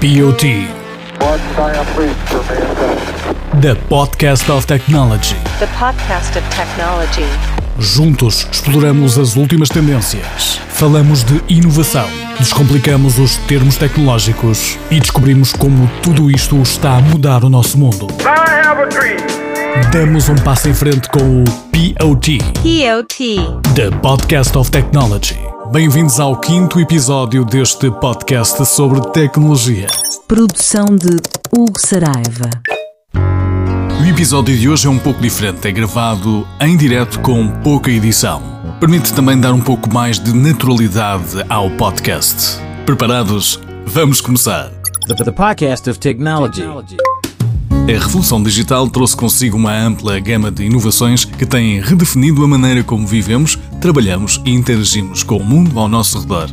POT, The Podcast of Technology. The Podcast of Technology. Juntos exploramos as últimas tendências, falamos de inovação, descomplicamos os termos tecnológicos e descobrimos como tudo isto está a mudar o nosso mundo. I have a dream. Damos um passo em frente com o POT. POT. The Podcast of Technology. Bem-vindos ao 5º episódio deste podcast sobre tecnologia. Produção de Hugo Saraiva. O episódio de hoje é um pouco diferente. É gravado em direto com pouca edição. Permite também dar um pouco mais de naturalidade ao podcast. Preparados? Vamos começar. The Podcast of Technology. A revolução digital trouxe consigo uma ampla gama de inovações que têm redefinido a maneira como vivemos, trabalhamos e interagimos com o mundo ao nosso redor.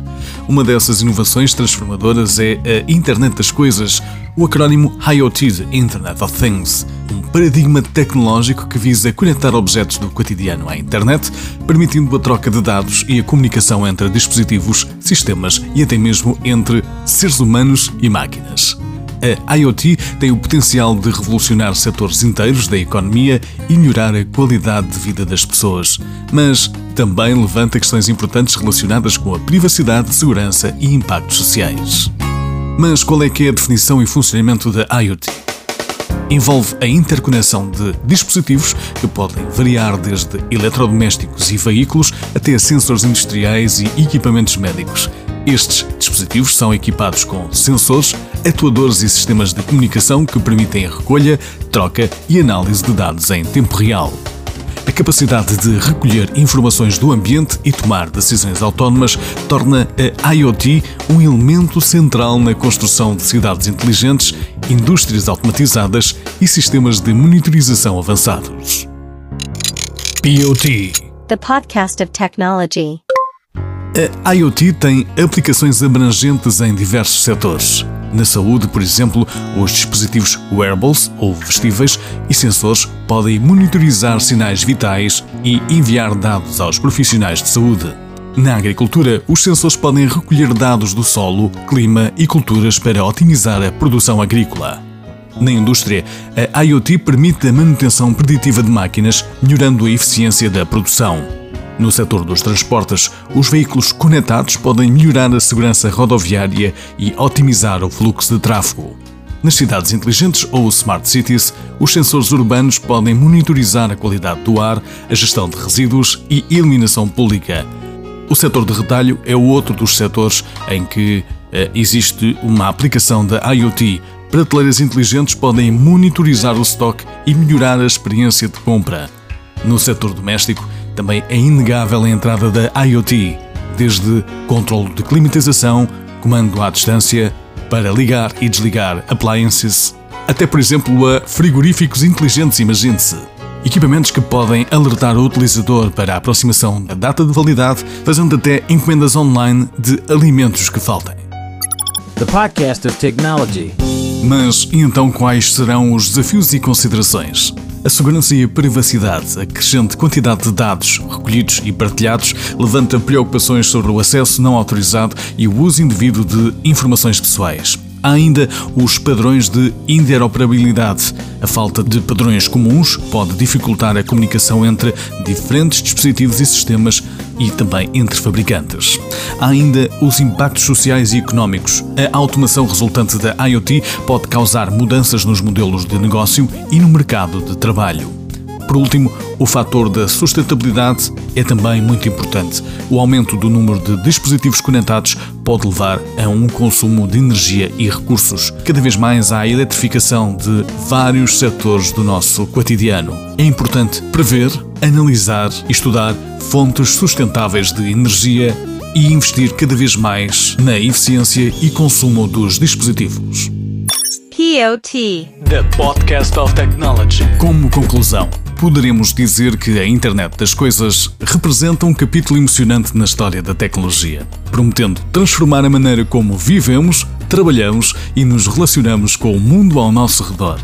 Uma dessas inovações transformadoras é a Internet das Coisas, o acrónimo IoT, Internet of Things, um paradigma tecnológico que visa conectar objetos do cotidiano à internet, permitindo a troca de dados e a comunicação entre dispositivos, sistemas e até mesmo entre seres humanos e máquinas. A IoT tem o potencial de revolucionar setores inteiros da economia e melhorar a qualidade de vida das pessoas, mas também levanta questões importantes relacionadas com a privacidade, segurança e impactos sociais. Mas qual é que é a definição e funcionamento da IoT? Envolve a interconexão de dispositivos que podem variar desde eletrodomésticos e veículos até sensores industriais e equipamentos médicos. Estes dispositivos são equipados com sensores, atuadores e sistemas de comunicação que permitem a recolha, troca e análise de dados em tempo real. A capacidade de recolher informações do ambiente e tomar decisões autónomas torna a IoT um elemento central na construção de cidades inteligentes, indústrias automatizadas e sistemas de monitorização avançados. POT, The Podcast of Technology. A IoT tem aplicações abrangentes em diversos setores. Na saúde, por exemplo, os dispositivos wearables ou vestíveis e sensores podem monitorizar sinais vitais e enviar dados aos profissionais de saúde. Na agricultura, os sensores podem recolher dados do solo, clima e culturas para otimizar a produção agrícola. Na indústria, a IoT permite a manutenção preditiva de máquinas, melhorando a eficiência da produção. No setor dos transportes, os veículos conectados podem melhorar a segurança rodoviária e otimizar o fluxo de tráfego. Nas cidades inteligentes ou smart cities, os sensores urbanos podem monitorizar a qualidade do ar, a gestão de resíduos e iluminação pública. O setor de retalho é outro dos setores em que existe uma aplicação da IoT. Prateleiras inteligentes podem monitorizar o estoque e melhorar a experiência de compra. No setor doméstico, também é inegável a entrada da IoT, desde controlo de climatização, comando à distância, para ligar e desligar appliances, até, por exemplo, a frigoríficos inteligentes, imagine-se. Equipamentos que podem alertar o utilizador para a aproximação da data de validade, fazendo até encomendas online de alimentos que faltem. The Podcast of Technology. Mas, e então, quais serão os desafios e considerações? A segurança e a privacidade, a crescente quantidade de dados recolhidos e partilhados, levanta preocupações sobre o acesso não autorizado e o uso indevido de informações pessoais. Há ainda os padrões de interoperabilidade. A falta de padrões comuns pode dificultar a comunicação entre diferentes dispositivos e sistemas e também entre fabricantes. Há ainda os impactos sociais e económicos. A automação resultante da IoT pode causar mudanças nos modelos de negócio e no mercado de trabalho. Por último, o fator da sustentabilidade é também muito importante. O aumento do número de dispositivos conectados pode levar a um consumo de energia e recursos. Cada vez mais há a eletrificação de vários setores do nosso cotidiano. É importante prever, analisar e estudar fontes sustentáveis de energia e investir cada vez mais na eficiência e consumo dos dispositivos. POT, The Podcast of Technology. Como conclusão, poderemos dizer que a Internet das Coisas representa um capítulo emocionante na história da tecnologia, prometendo transformar a maneira como vivemos, trabalhamos e nos relacionamos com o mundo ao nosso redor.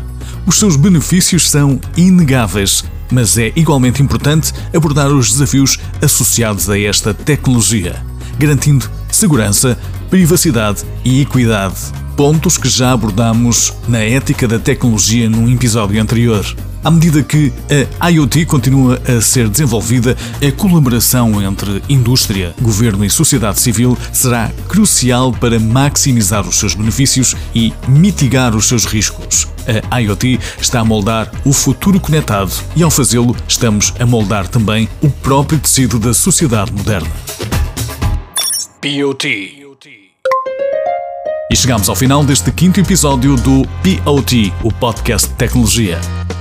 Os seus benefícios são inegáveis, mas é igualmente importante abordar os desafios associados a esta tecnologia, garantindo segurança, privacidade e equidade. Pontos que já abordamos na ética da tecnologia num episódio anterior. À medida que a IoT continua a ser desenvolvida, a colaboração entre indústria, governo e sociedade civil será crucial para maximizar os seus benefícios e mitigar os seus riscos. A IoT está a moldar o futuro conectado e, ao fazê-lo, estamos a moldar também o próprio tecido da sociedade moderna. IoT. E chegamos ao final deste quinto episódio do POT, o podcast de tecnologia.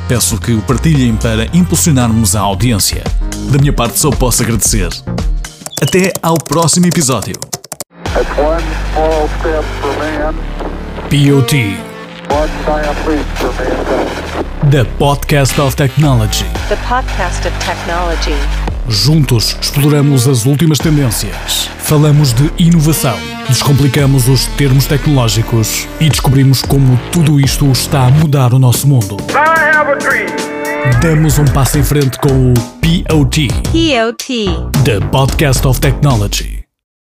Peço que o partilhem para impulsionarmos a audiência. Da minha parte, só posso agradecer. Até ao próximo episódio. POT, The Podcast of Technology. The Podcast of Technology. Juntos exploramos as últimas tendências, falamos de inovação, descomplicamos os termos tecnológicos e descobrimos como tudo isto está a mudar o nosso mundo. Damos um passo em frente com o POT, The Podcast of Technology.